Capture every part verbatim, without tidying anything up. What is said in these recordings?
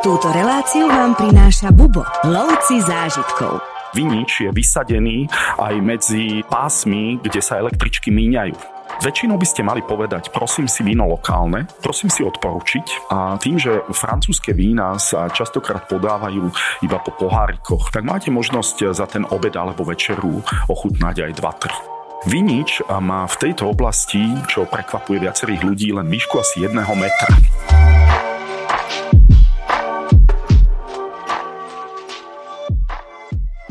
Túto reláciu vám prináša Bubo, lovci zážitkov. Vinič je vysadený aj medzi pásmi, kde sa električky míňajú. Väčšinou by ste mali povedať, prosím si víno lokálne, prosím si odporučiť. A tým, že francúzske vína sa častokrát podávajú iba po pohárikoch, tak máte možnosť za ten obed alebo večeru ochutnať aj dva tri. Vinič má v tejto oblasti, čo prekvapuje viacerých ľudí, len výšku asi jedného metra.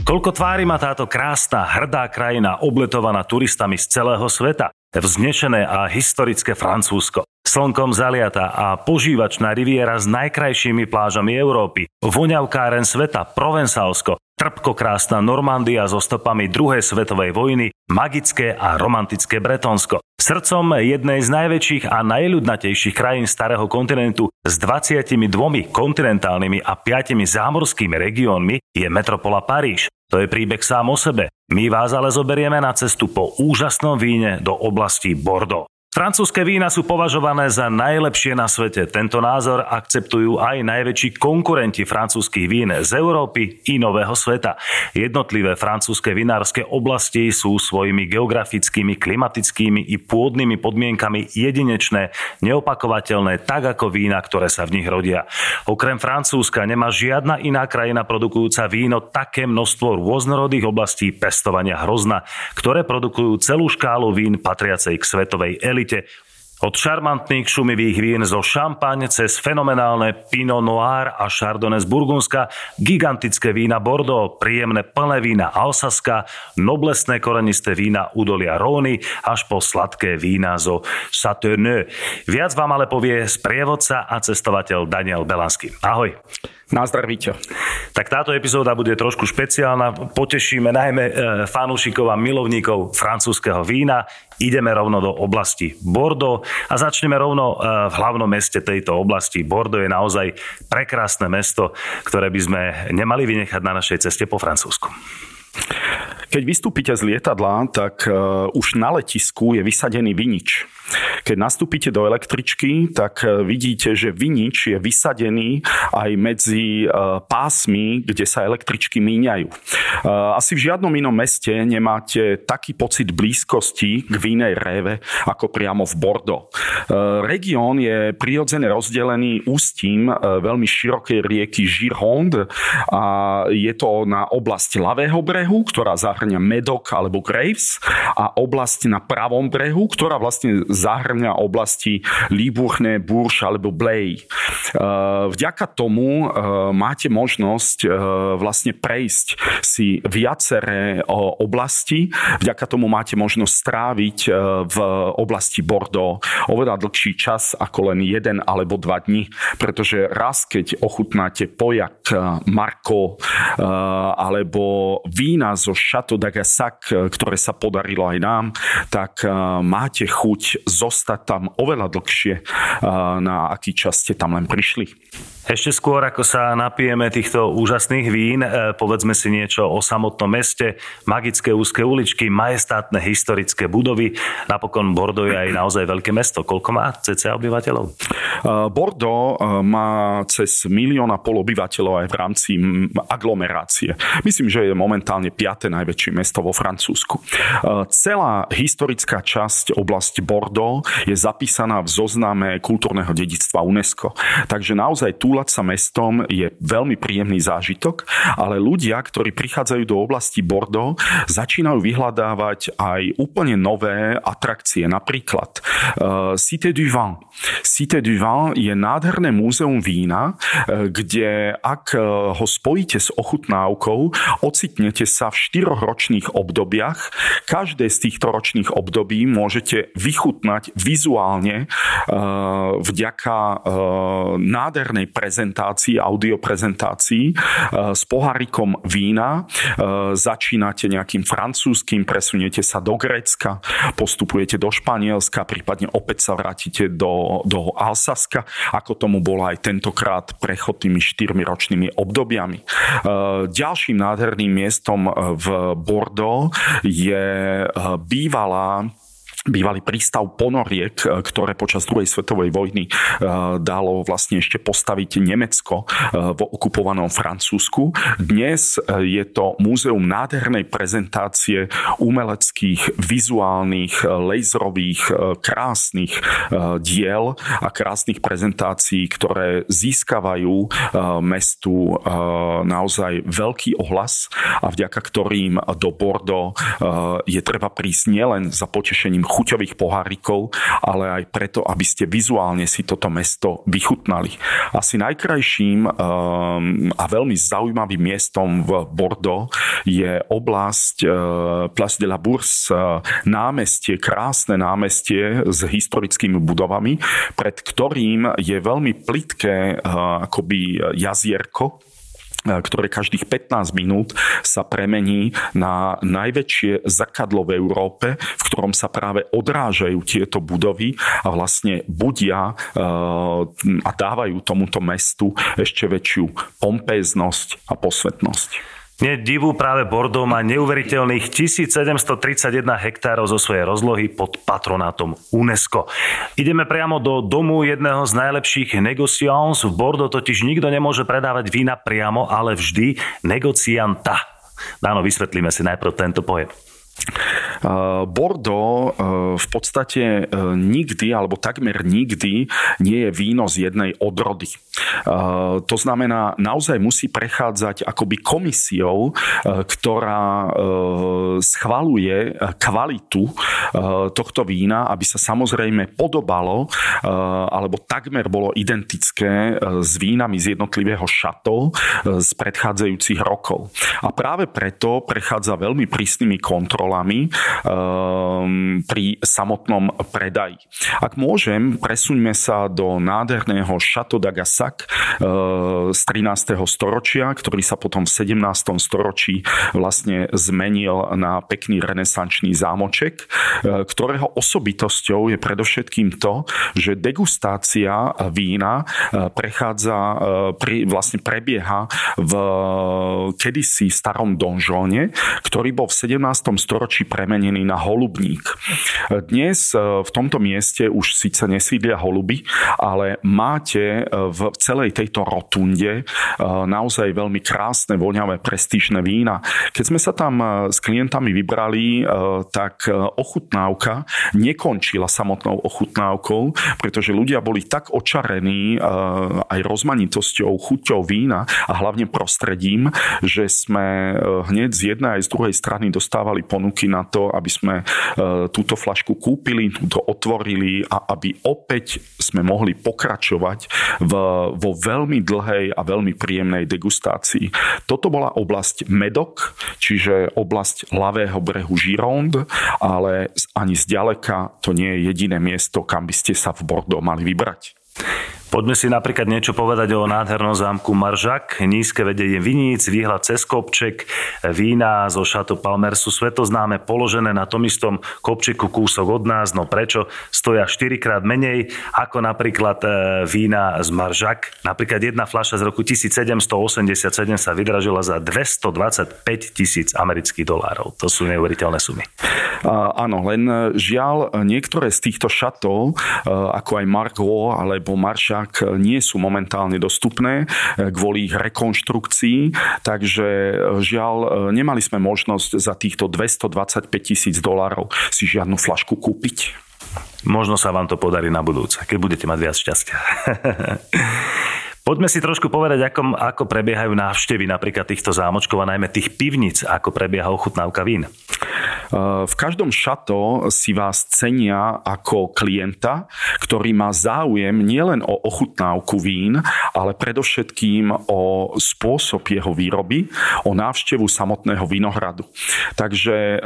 Koľko tvári má táto krásna, hrdá krajina, obletovaná turistami z celého sveta, vznešené a historické Francúzsko, slnkom zaliata a požívačná riviera s najkrajšími plážami Európy, voňavkáren sveta Provencálsko, trpko krásna Normandia so stopami druhej svetovej vojny, magické a romantické Bretónsko, srdcom jednej z najväčších a najľudnatejších krajín starého kontinentu s dvadsiatimi dvomi kontinentálnymi a piatimi zámorskými regiónmi je metropola Paríž. To je príbeh sám o sebe. My vás ale zoberieme na cestu po úžasnom víne do oblasti Bordeaux. Francúzske vína sú považované za najlepšie na svete. Tento názor akceptujú aj najväčší konkurenti francúzskych vín z Európy i Nového sveta. Jednotlivé francúzske vinárske oblasti sú svojimi geografickými, klimatickými i pôdnymi podmienkami jedinečné, neopakovateľné, tak ako vína, ktoré sa v nich rodia. Okrem Francúzska nemá žiadna iná krajina produkujúca víno také množstvo rôznorodých oblastí pestovania hrozna, ktoré produkujú celú škálu vín patriacej k svetovej elite. Od šarmantných šumivých vín zo šampaň cez fenomenálne Pinot Noir a Chardonnay z Burgundska, gigantické vína Bordeaux, príjemné plné vína Alsaska, noblesné korenisté vína údolia Róny až po sladké vína zo Sauternes. Viac vám ale povie sprievodca a cestovateľ Daniel Belanský. Ahoj. Nazdar, Víťo. Tak táto epizóda bude trošku špeciálna. Potešíme najmä fanúšikov a milovníkov francúzskeho vína. Ideme rovno do oblasti Bordeaux a začneme rovno v hlavnom meste tejto oblasti. Bordeaux je naozaj prekrásne mesto, ktoré by sme nemali vynechať na našej ceste po Francúzsku. Keď vystúpite z lietadla, tak už na letisku je vysadený vinič. Keď nastúpite do električky, tak vidíte, že vinič je vysadený aj medzi pásmi, kde sa električky míňajú. Asi v žiadnom inom meste nemáte taký pocit blízkosti k vínej réve, ako priamo v Bordeaux. Región je prirodzene rozdelený ústím veľmi širokej rieky Gironde a je to na oblasť ľavého brehu, ktorá zahrňa Médoc alebo Graves a oblasti na pravom brehu, ktorá vlastne zahrňa oblasti Libourne, Bourg alebo Blaye. Vďaka tomu máte možnosť vlastne prejsť si viaceré oblasti. Vďaka tomu máte možnosť stráviť v oblasti Bordeaux oveľa dlhší čas ako len jeden alebo dva dni, pretože raz, keď ochutnáte pojak Margaux alebo vína zo Château d'Agassac, ktoré sa podarilo aj nám, tak máte chuť zostať tam oveľa dlhšie, na aký čas ste tam len prišli. Ešte skôr, ako sa napijeme týchto úžasných vín, povedzme si niečo o samotnom meste, magické úzke uličky, majestátne historické budovy. Napokon Bordeaux je aj naozaj veľké mesto. Koľko má cca obyvateľov? Bordeaux má cez milión a pol obyvateľov aj v rámci aglomerácie. Myslím, že je momentálne piate najväčšie mesto vo Francúzsku. Celá historická časť oblasti Bordeaux je zapísaná v zozname kultúrneho dedičstva UNESCO. Takže naozaj tu sa mestom je veľmi príjemný zážitok, ale ľudia, ktorí prichádzajú do oblasti Bordeaux, začínajú vyhľadávať aj úplne nové atrakcie. Napríklad uh, Cité du Vin. Cité du Vin je nádherné múzeum vína, kde ak ho spojíte s ochutnávkou, ocitnete sa v štyroch ročných obdobiach. Každé z týchto ročných období môžete vychutnať vizuálne uh, vďaka uh, nádhernej pre prezentácií, audioprezentácií s pohárikom vína. Začínate nejakým francúzským, presuniete sa do Grécka, postupujete do Španielska, prípadne opäť sa vrátite do, do Alsaska, ako tomu bolo aj tentokrát prechod tými štyrmi ročnými obdobiami. Ďalším nádherným miestom v Bordeaux je bývalá bývalý prístav ponoriek, ktoré počas druhej svetovej vojny dalo vlastne ešte postaviť Nemecko v okupovanom Francúzsku. Dnes je to múzeum nádhernej prezentácie umeleckých, vizuálnych, laserových, krásnych diel a krásnych prezentácií, ktoré získavajú mestu naozaj veľký ohlas a vďaka ktorým do Bordeaux je treba prísť nielen za potešením chuťových pohárikov, ale aj preto, aby ste vizuálne si toto mesto vychutnali. Asi najkrajším a veľmi zaujímavým miestom v Bordeaux je oblasť Place de la Bourse, námestie, krásne námestie s historickými budovami, pred ktorým je veľmi plitké akoby jazierko, ktoré každých pätnásť minút sa premení na najväčšie zrkadlo v Európe, v ktorom sa práve odrážajú tieto budovy a vlastne budia a dávajú tomuto mestu ešte väčšiu pompéznosť a posvetnosť. Nie divu, práve Bordeaux má neuveriteľných tisícsedemstotridsaťjeden hektárov zo svojej rozlohy pod patronátom UNESCO. Ideme priamo do domu jedného z najlepších negociants. V Bordeaux totiž nikto nemôže predávať vína priamo, ale vždy negocianta. Dáno, vysvetlíme si najprv tento pojem. Bordeaux v podstate nikdy, alebo takmer nikdy nie je víno z jednej odrody. To znamená, naozaj musí prechádzať akoby komisiou, ktorá schvaľuje kvalitu tohto vína, aby sa samozrejme podobalo, alebo takmer bolo identické s vínami z jednotlivého šatov z predchádzajúcich rokov. A práve preto prechádza veľmi prísnymi kontrolami pri samotnom predaji. Ak môžem, presuňme sa do nádherného Château d'Agassac z trinásteho storočia, ktorý sa potom v sedemnástom storočí vlastne zmenil na pekný renesančný zámoček, ktorého osobitosťou je predovšetkým to, že degustácia vína prechádza, vlastne prebieha v kedysi starom donžóne, ktorý bol v sedemnástom storočí ročí premenený na holubník. Dnes v tomto mieste už síce nesídlia holuby, ale máte v celej tejto rotunde naozaj veľmi krásne, voňavé, prestížne vína. Keď sme sa tam s klientami vybrali, tak ochutnávka nekončila samotnou ochutnávkou, pretože ľudia boli tak očarení aj rozmanitosťou, chuťou vína a hlavne prostredím, že sme hneď z jednej aj z druhej strany dostávali ponuky na to, aby sme túto flašku kúpili, túto otvorili a aby opäť sme mohli pokračovať v, vo veľmi dlhej a veľmi príjemnej degustácii. Toto bola oblasť Médoc, čiže oblasť ľavého brehu Gironde, ale ani zďaleka to nie je jediné miesto, kam by ste sa v Bordeaux mali vybrať. Poďme si napríklad niečo povedať o nádhernom zámku Maržak. Nízke vedenie viníc, výhľad cez kopček, vína zo Chateau Palmer sú svetoznáme, položené na tom istom kopčeku kúsok od nás. No prečo? Stoja štyrikrát menej ako napríklad vína z Maržak. Napríklad jedna fľaša z roku tisícsedemstoosemdesiatsedem sa vydražila za dvestodvadsaťpäť tisíc amerických dolárov. To sú neuveriteľné sumy. Uh, áno, len žiaľ, niektoré z týchto šatov, uh, ako aj Margaux alebo Maržak, nie sú momentálne dostupné kvôli ich rekonštrukcii, takže žiaľ nemali sme možnosť za týchto dvestodvadsaťpäť tisíc dolárov si žiadnu flašku kúpiť. Možno sa vám to podarí na budúce, keď budete mať viac šťastia. Poďme si trošku povedať, ako, ako prebiehajú návštevy napríklad týchto zámočkov a najmä tých pivnic, ako prebieha ochutnávka vín. V každom šato si vás cenia ako klienta, ktorý má záujem nielen o ochutnávku vín, ale predovšetkým o spôsob jeho výroby, o návštevu samotného vinohradu. Takže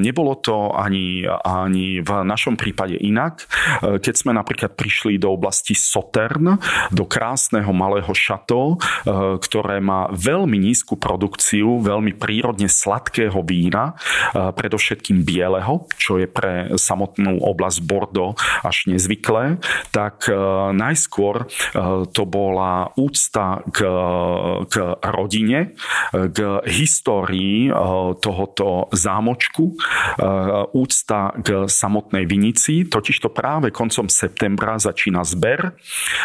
nebolo to ani, ani v našom prípade inak. Keď sme napríklad prišli do oblasti Sauternes, do krásneho malého šato, ktoré má veľmi nízku produkciu, veľmi prírodne sladkého vína, pre predovšetkým bieleho, čo je pre samotnú oblasť Bordeaux až nezvyklé, tak najskôr to bola úcta k, k rodine, k histórii tohoto zámočku, úcta k samotnej vinici, totižto práve koncom septembra začína zber.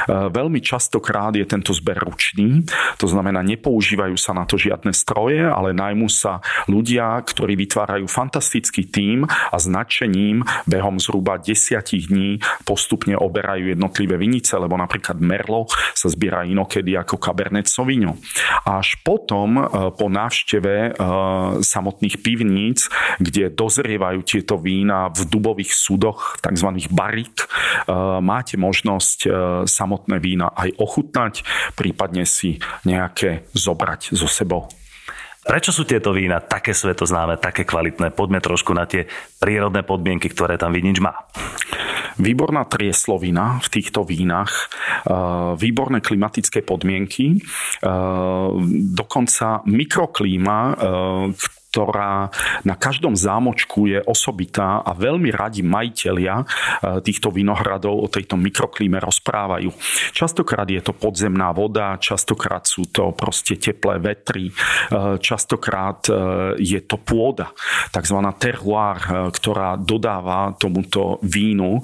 Veľmi častokrát je tento zber ručný, to znamená, nepoužívajú sa na to žiadne stroje, ale najmú sa ľudia, ktorí vytvárajú fantastický tím a značením behom zhruba desiatich dní postupne oberajú jednotlivé vinice, lebo napríklad Merlot sa zbiera inokedy ako Cabernet Sauvignon. Až potom po návšteve samotných pivníc, kde dozrievajú tieto vína v dubových sudoch, takzvaných barík, máte možnosť samotné vína aj ochutnať, prípadne si nejaké zobrať so sebou. Prečo sú tieto vína také svetoznáme, také kvalitné? Poďme trošku na tie prírodné podmienky, ktoré tam vinič má. Výborná trieslovina v týchto vínach, výborné klimatické podmienky, dokonca mikroklíma, ktorá na každom zámočku je osobitá a veľmi radi majitelia týchto vinohradov o tejto mikroklíme rozprávajú. Častokrát je to podzemná voda, častokrát sú to proste teplé vetry, častokrát je to pôda, takzvaná terroir, ktorá dodáva tomuto vínu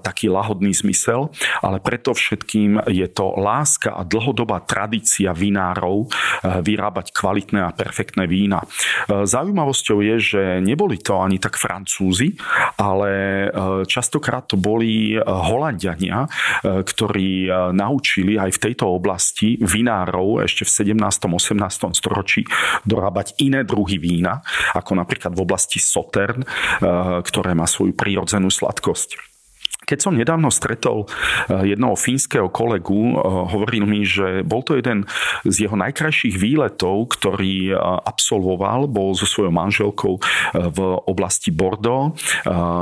taký lahodný zmysel, ale preto všetkým je to láska a dlhodobá tradícia vinárov vyrábať kvalitné a perfektné vína. Zaujímavosťou je, že neboli to ani tak Francúzi, ale častokrát to boli Holanďania, ktorí naučili aj v tejto oblasti vinárov ešte v sedemnástom osemnástom storočí dorábať iné druhy vína, ako napríklad v oblasti Sauternes, ktoré má svoju prírodzenú sladkosť. Keď som nedávno stretol jednoho fínskeho kolegu, hovoril mi, že bol to jeden z jeho najkrajších výletov, ktorý absolvoval, bol so svojou manželkou v oblasti Bordeaux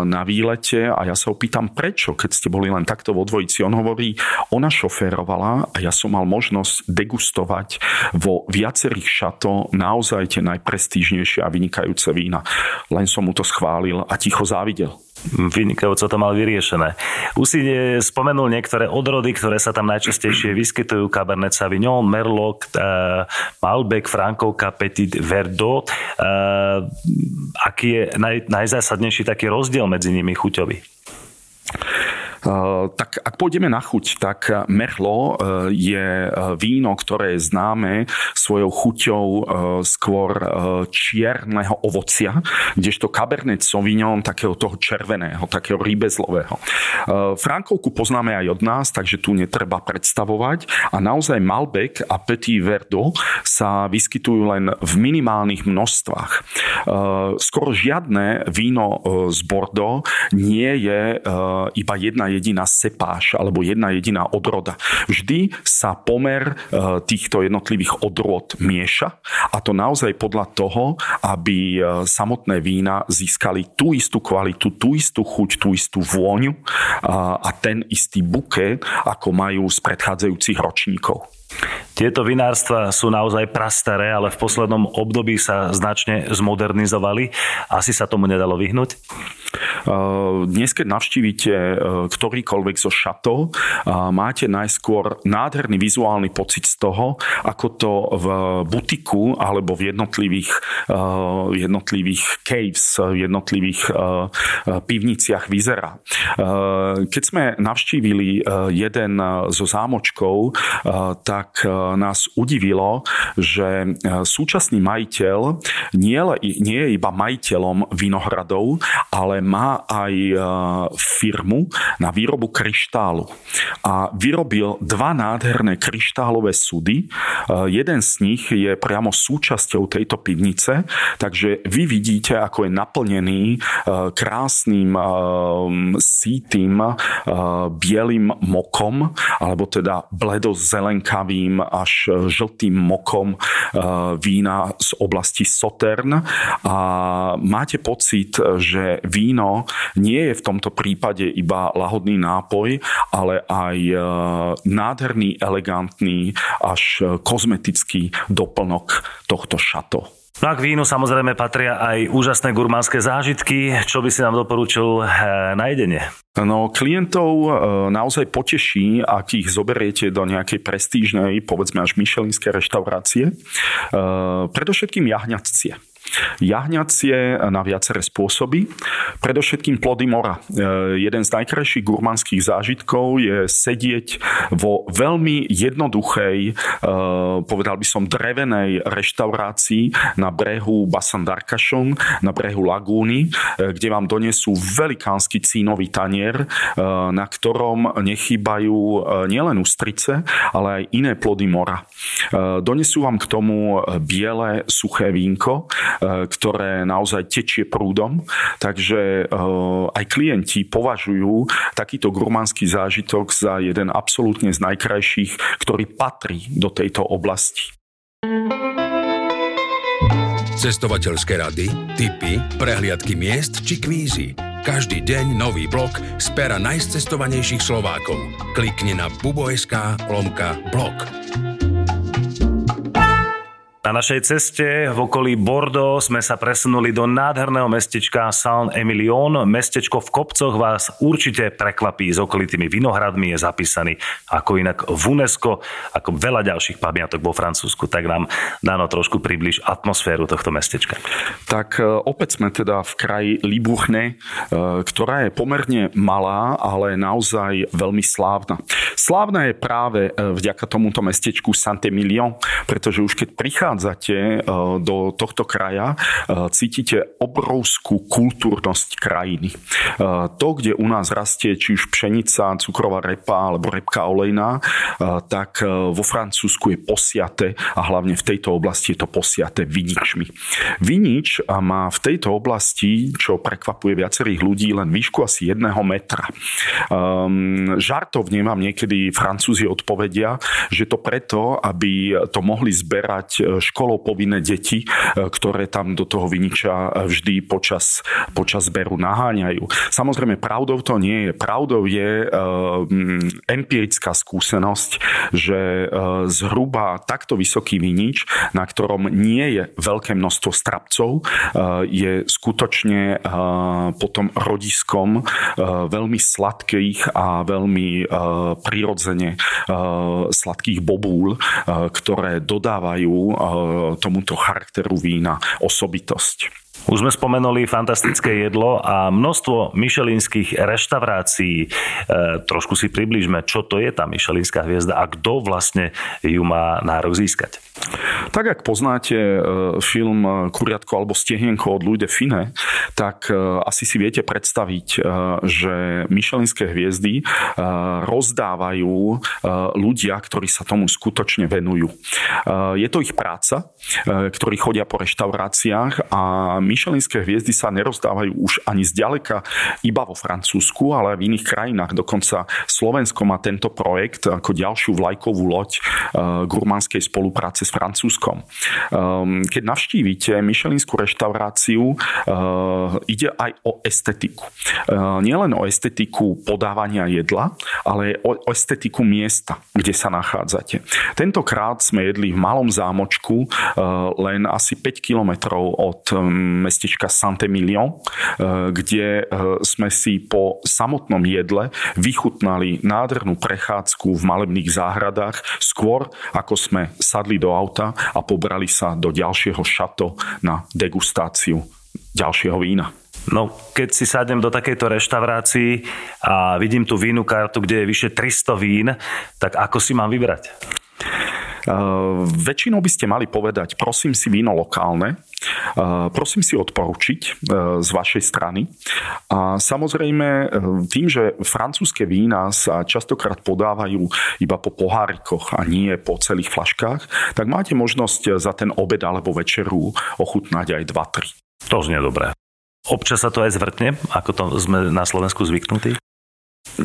na výlete a ja sa ho pýtam, prečo, keď ste boli len takto vo dvojici. On hovorí, ona šoférovala a ja som mal možnosť degustovať vo viacerých šato naozaj tie najprestížnejšie a vynikajúce vína. Len som mu to schválil a ticho závidel. Vynikajúco to mal vyriešené. Už si spomenul niektoré odrody, ktoré sa tam najčastejšie vyskytujú. Cabernet Sauvignon, Merlot, Malbec, Frankovka, Petit Verdot. Aký je naj, najzásadnejší taký rozdiel medzi nimi chuťový? Tak ak pôjdeme na chuť, tak Merlot je víno, ktoré je známe svojou chuťou skôr čierneho ovocia, kdežto Cabernet Sauvignon takého toho červeného, takého rybezlového. Frankovku poznáme aj od nás, takže tu netreba predstavovať a naozaj Malbec a Petit Verdot sa vyskytujú len v minimálnych množstvách. Skoro žiadne víno z Bordeaux nie je iba jedna jediná sepáž, alebo jedna jediná odroda. Vždy sa pomer týchto jednotlivých odrôd mieša a to naozaj podľa toho, aby samotné vína získali tú istú kvalitu, tú istú chuť, tú istú vôňu a ten istý buket, ako majú z predchádzajúcich ročníkov. Tieto vinárstva sú naozaj prastaré, ale v poslednom období sa značne zmodernizovali. Asi sa tomu nedalo vyhnúť? Dnes, keď navštívite ktorýkoľvek zo šato, máte najskôr nádherný vizuálny pocit z toho, ako to v butiku alebo v jednotlivých, jednotlivých caves, v jednotlivých pivniciach vyzerá. Keď sme navštívili jeden zo zámočkov, tak tak nás udivilo, že súčasný majiteľ nie, nie je iba majiteľom vinohradov, ale má aj firmu na výrobu kryštálu. A vyrobil dva nádherné kryštálové súdy. Jeden z nich je priamo súčasťou tejto pivnice, takže vy vidíte, ako je naplnený krásnym sítým bielým mokom, alebo teda bledozelenkavým až žltým mokom vína z oblasti Sauternes a máte pocit, že víno nie je v tomto prípade iba lahodný nápoj, ale aj nádherný, elegantný až kozmetický doplnok tohto šato. No a k vínu samozrejme patria aj úžasné gurmánske zážitky. Čo by si nám doporúčil na jedenie? No, klientov naozaj poteší, ak ich zoberiete do nejakej prestížnej, povedzme až michelinskej reštaurácie. E, predovšetkým jahňacie. Jahňacie na viaceré spôsoby. Predovšetkým plody mora. E, jeden z najkrajších gurmánskych zážitkov je sedieť vo veľmi jednoduchej, e, povedal by som, drevenej reštaurácii na brehu Bassin d'Arcachon, na brehu lagúny, e, kde vám donesú velikánsky cínový tanier, e, na ktorom nechýbajú nielen ústrice, ale aj iné plody mora. E, donesú vám k tomu biele, suché vínko, ktoré naozaj tečie prúdom, takže aj klienti považujú takýto gurmánsky zážitok za jeden absolútne z najkrajších, ktorý patrí do tejto oblasti. Cestovateľské rady, tipy, prehliadky miest či kvízy. Každý deň nový blog z pera najcestovanejších Slovákov. Klikni na bubo.sk lomka blog. Na našej ceste v okolí Bordeaux sme sa presunuli do nádherného mestečka Saint-Emilion. Mestečko v kopcoch vás určite prekvapí. S okolitými vinohradmi je zapísaný ako inak v UNESCO, ako veľa ďalších pamiatok vo Francúzsku. Tak nám, Dano, trošku približ atmosféru tohto mestečka. Tak opäť sme teda v kraji Libourne, ktorá je pomerne malá, ale naozaj veľmi slávna. Slávna je práve vďaka tomuto mestečku Saint-Emilion, pretože už keď prichádza do tohto kraja, cítite obrovskú kultúrnosť krajiny. To, kde u nás rastie či už pšenica, cukrová repa alebo repka olejná, tak vo Francúzsku je posiate a hlavne v tejto oblasti je to posiate viničmi. Vinič má v tejto oblasti, čo prekvapuje viacerých ľudí, len výšku asi jedného metra. Žartovne vám niekedy Francúzi odpovedia, že to preto, aby to mohli zberať školou povinné deti, ktoré tam do toho viniča vždy počas, počas zberu naháňajú. Samozrejme, pravdou to nie je. Pravdou je e, empirická skúsenosť, že e, zhruba takto vysoký vinič, na ktorom nie je veľké množstvo strapcov, e, je skutočne e, potom rodiskom e, veľmi sladkých a veľmi e, prirodzene e, sladkých bobúl, e, ktoré dodávajú tomuto charakteru vína osobitosť. Už sme spomenuli fantastické jedlo a množstvo michelinských reštaurácií. E, trošku si približme, čo to je tá michelinská hviezda a kto vlastne ju má nárok získať. Tak, ak poznáte e, film Kuriatko alebo Stehienko od Louis de Funès, tak e, asi si viete predstaviť, e, že michelinské hviezdy e, rozdávajú e, ľudia, ktorí sa tomu skutočne venujú. E, je to ich práca, e, ktorí chodia po reštauráciách a michelinské hviezdy sa nerozdávajú už ani zďaleka iba vo Francúzsku, ale aj v iných krajinách. Dokonca Slovensko má tento projekt ako ďalšiu vlajkovú loď gurmánskej spolupráce s Francúzskom. Keď navštívite michelinskú reštauráciu, ide aj o estetiku. Nielen o estetiku podávania jedla, ale o estetiku miesta, kde sa nachádzate. Tentokrát sme jedli v malom zámočku, len asi päť kilometrov od mestečka Saint-Emilion, kde sme si po samotnom jedle vychutnali nádhernú prechádzku v malebných záhradách skôr, ako sme sadli do auta a pobrali sa do ďalšieho šato na degustáciu ďalšieho vína. No, keď si sadnem do takejto reštaurácii a vidím tú vínu kartu, kde je vyše tristo vín, tak ako si mám vybrať? Uh, väčšinou by ste mali povedať, prosím si víno lokálne, uh, prosím si odporučiť uh, z vašej strany. A samozrejme, uh, tým, že francúzske vína sa častokrát podávajú iba po pohárikoch a nie po celých flaškách, tak máte možnosť za ten obed alebo večeru ochutnať aj dva tri. To znie dobré. Občas sa to aj zvrtne, ako to sme na Slovensku zvyknutí?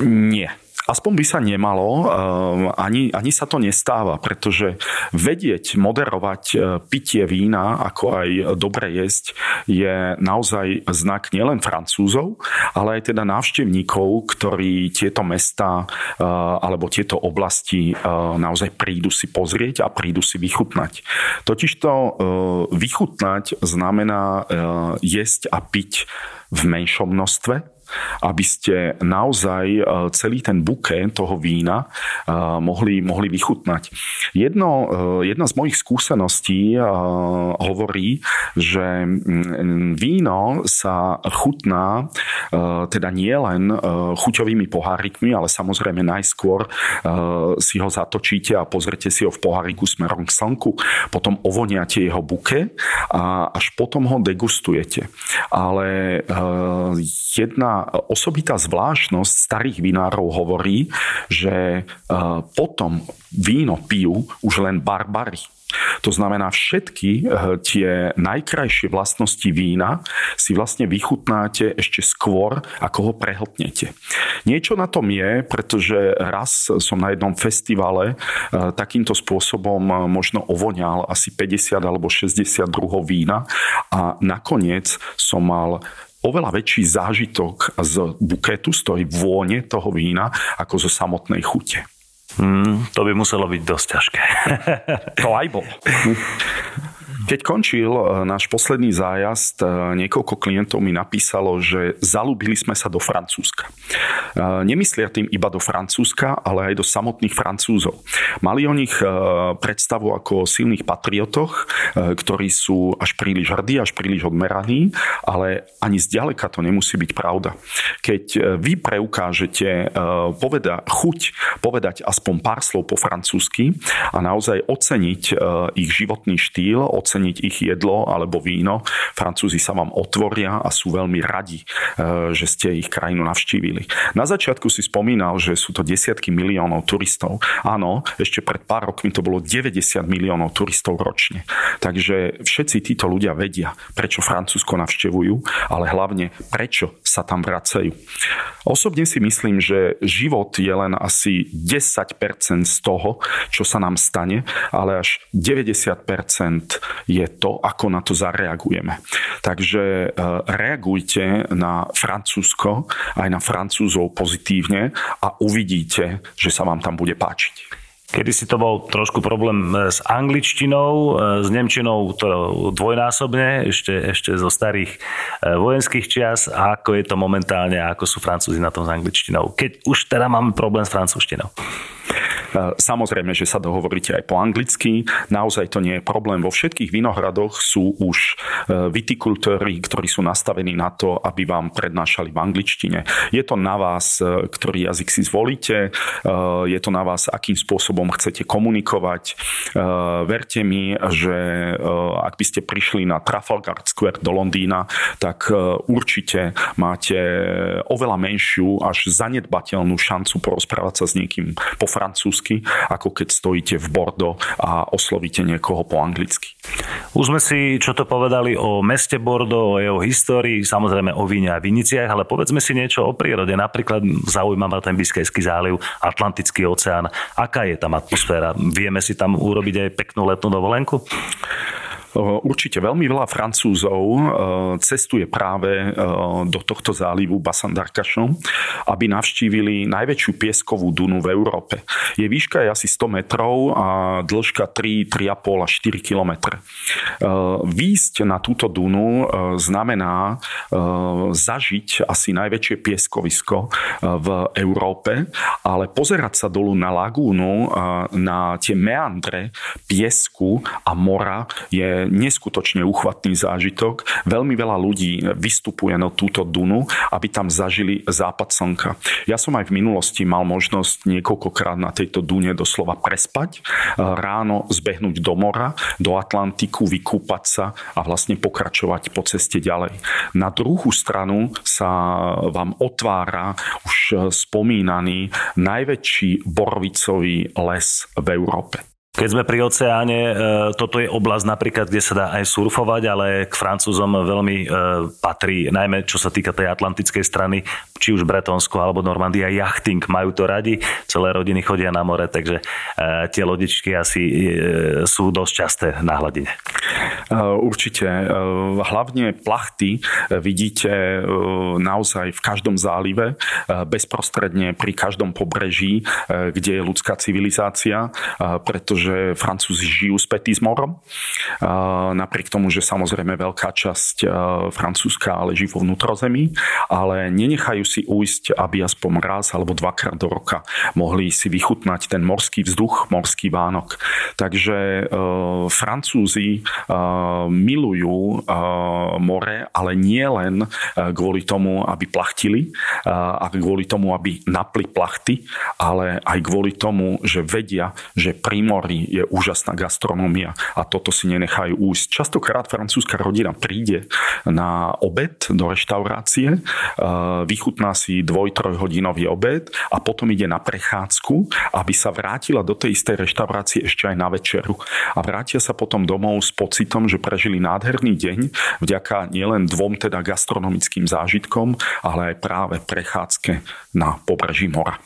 Nie. Aspoň by sa nemalo, ani, ani sa to nestáva, pretože vedieť moderovať pitie vína, ako aj dobre jesť, je naozaj znak nielen Francúzov, ale aj teda návštevníkov, ktorí tieto mestá alebo tieto oblasti naozaj prídu si pozrieť a prídu si vychutnať. Totižto vychutnať znamená jesť a piť v menšom množstve, aby ste naozaj celý ten buket toho vína mohli, mohli vychutnať. Jedno, jedna z mojich skúseností hovorí, že víno sa chutná teda nie len chuťovými pohárikmi, ale samozrejme najskôr si ho zatočíte a pozrite si ho v poháriku smerom k slnku, potom ovoniate jeho buket a až potom ho degustujete. Ale jedna osobitá zvláštnosť starých vinárov hovorí, že potom víno pijú už len barbary. To znamená, všetky tie najkrajšie vlastnosti vína si vlastne vychutnáte ešte skôr, ako ho prehltnete. Niečo na tom je, pretože raz som na jednom festivale takýmto spôsobom možno ovoňal asi päťdesiat alebo šesťdesiat druhov vína a nakoniec som mal oveľa väčší zážitok z buketu, z tej vône toho vína, ako zo samotnej chute. Mm, to by muselo byť dosť ťažké. To aj bolo. Keď končil náš posledný zájazd, niekoľko klientov mi napísalo, že zalúbili sme sa do Francúzska. Nemyslia tým iba do Francúzska, ale aj do samotných Francúzov. Mali o nich predstavu ako o silných patriotoch, ktorí sú až príliš hrdí, až príliš odmeraní, ale ani zďaleka to nemusí byť pravda. Keď vy preukážete poveda, chuť povedať aspoň pár slov po francúzsky a naozaj oceniť ich životný štýl, oceniť ich jedlo alebo víno. Francúzi sa vám otvoria a sú veľmi radi, že ste ich krajinu navštívili. Na začiatku si spomínal, že sú to desiatky miliónov turistov. Áno, ešte pred pár rokmi to bolo deväťdesiat miliónov turistov ročne. Takže všetci títo ľudia vedia, prečo Francúzsko navštevujú, ale hlavne prečo sa tam vracajú. Osobne si myslím, že život je len asi desať percent z toho, čo sa nám stane, ale až deväťdesiat percent je to, ako na to zareagujeme. Takže reagujte na Francúzsko, aj na Francúzov pozitívne a uvidíte, že sa vám tam bude páčiť. Kedy si to bol trošku problém s angličtinou, s nemčinou to dvojnásobne, ešte, ešte zo starých vojenských čias, a ako je to momentálne, ako sú Francúzi na tom s angličtinou, keď už teda máme problém s francúzštinou. Samozrejme, že sa dohovoríte aj po anglicky. Naozaj to nie je problém. Vo všetkých vinohradoch sú už vitikultóri, ktorí sú nastavení na to, aby vám prednášali v angličtine. Je to na vás, ktorý jazyk si zvolíte. Je to na vás, akým spôsobom chcete komunikovať. Verte mi, že ak by ste prišli na Trafalgar Square do Londýna, tak určite máte oveľa menšiu, až zanedbateľnú šancu porozprávať sa s niekým po francúzsku, ako keď stojíte v Bordeaux a oslovíte niekoho po anglicky. Už sme si čo to povedali o meste Bordeaux, o jeho histórii, samozrejme o víne a viniciach, ale povedzme si niečo o prírode. Napríklad zaujíma ma ten Biskajský záliv, Atlantický oceán. Aká je tam atmosféra? Vieme si tam urobiť aj peknú letnú dovolenku? Určite veľmi veľa Francúzov cestuje práve do tohto zálivu Bassin d'Arcachon, aby navštívili najväčšiu pieskovú dunu v Európe. Jej výška je asi sto metrov a dĺžka tri, tri a pol až štyri kilometre. Výjsť na túto dunu znamená zažiť asi najväčšie pieskovisko v Európe, ale pozerať sa dolu na lagúnu, na tie meandre piesku a mora je neskutočne uchvatný zážitok. Veľmi veľa ľudí vystupuje na túto dunu, aby tam zažili západ slnka. Ja som aj v minulosti mal možnosť niekoľkokrát na tejto dune doslova prespať, ráno zbehnúť do mora, do Atlantiku, vykúpať sa a vlastne pokračovať po ceste ďalej. Na druhú stranu sa vám otvára už spomínaný najväčší borvicový les v Európe. Keď sme pri oceáne, toto je oblasť napríklad, kde sa dá aj surfovať, ale k Francúzom veľmi patrí, najmä čo sa týka tej atlantickej strany, či už Bretónsko alebo Normandia, jachting, majú to radi, celé rodiny chodia na more, takže tie lodičky asi sú dosť časté na hladine. Určite. Hlavne plachty vidíte naozaj v každom zálive, bezprostredne pri každom pobreží, kde je ľudská civilizácia, pretože Francúzi žijú spätí s morom. Napriek tomu, že samozrejme veľká časť Francúzska leží vo vnútrozemí, ale nenechajú si ujsť, aby aspoň raz alebo dvakrát do roka mohli si vychutnať ten morský vzduch, morský vánok. Takže Francúzi milujú more, ale nie len kvôli tomu, aby plachtili a kvôli tomu, aby napli plachty, ale aj kvôli tomu, že vedia, že pri mori je úžasná gastronómia a toto si nenechajú újsť. Častokrát francúzska rodina príde na obed do reštaurácie, vychutná si dvoj-trojhodinový obed a potom ide na prechádzku, aby sa vrátila do tej istej reštaurácie ešte aj na večeru. A vrátia sa potom domov s pocitom, že prežili nádherný deň vďaka nielen dvom teda gastronomickým zážitkom, ale aj práve prechádzke na pobreží mora.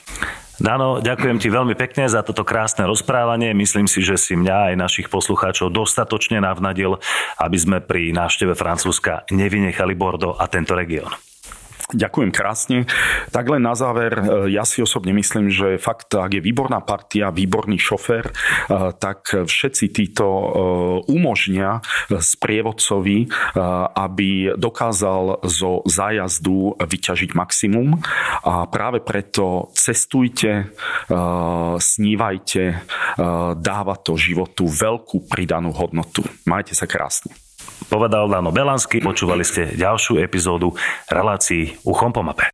Dano, ďakujem ti veľmi pekne za toto krásne rozprávanie. Myslím si, že si mňa aj našich poslucháčov dostatočne navnadil, aby sme pri návšteve Francúzska nevynechali Bordeaux a tento región. Ďakujem krásne. Tak len na záver, ja si osobne myslím, že fakt, ak je výborná partia, výborný šofér, tak všetci títo umožnia sprievodcovi, aby dokázal zo zájazdu vyťažiť maximum a práve preto cestujte, snívajte, dáva to životu veľkú pridanú hodnotu. Majte sa krásne. Povedal Dano Belanský, počúvali ste ďalšiu epizódu relácií Uchom po mape.